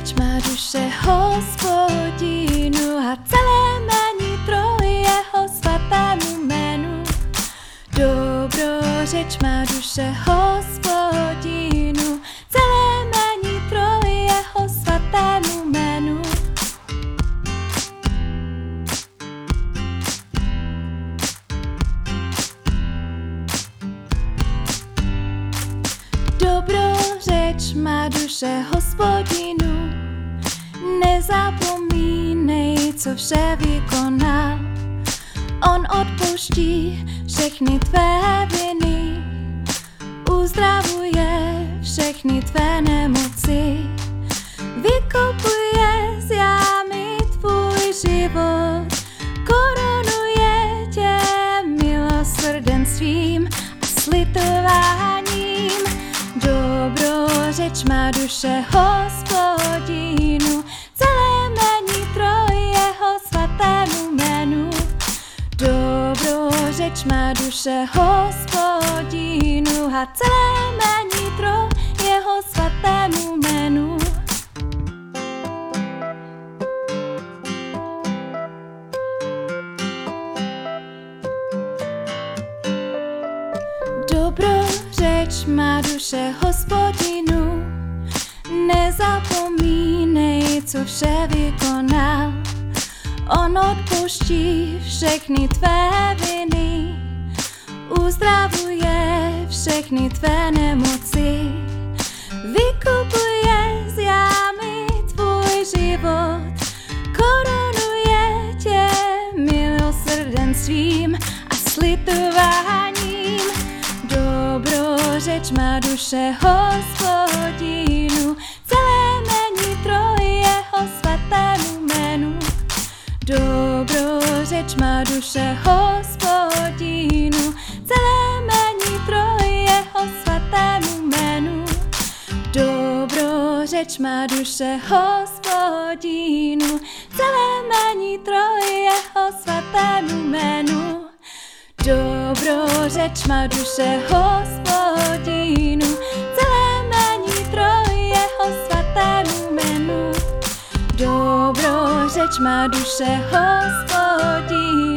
řeč má duše Hospodinu a celé mé nitro jeho svatému jménu. Dobro řeč má duše Hospodinu, celé mé nitro jeho svatému jménu. Dobro řeč má duše Hospodinu, nezapomínej, co vše vykonal. On odpouští všechny tvé viny, uzdravuje všechny tvé nemoci, vykupuje z jámy tvůj život, korunuje tě milosrdenstvím a slitováním. Dobrořeč má duše Hospodinu, celé mé nitro jeho svatému jménu. Dobrořeč má duše Hospodinu a celé mé nitro jeho svatému jménu. Dobrořeč má duše Hospodinu, nezapomínej, co vše vykonal. On odpouští všechny tvé viny, uzdravuje všechny tvé nemoci, vykupuje z jámy tvůj život, korunuje tě milosrdenstvím a slitováním. Dobrořeč má duše Hospodinu, celé mé nitro jeho svatému jménu. Dobrořeč má duše Hospodinu, celé mé nitro jeho svatému jménu. Dobrořeč má duše Hospodinu, celé mé nitro jeho svatému jménu. Dobrořeč má duše Hospodinu, celé mé nitro jeho svatému jménu. Dobrořeč má duše Hospodinu.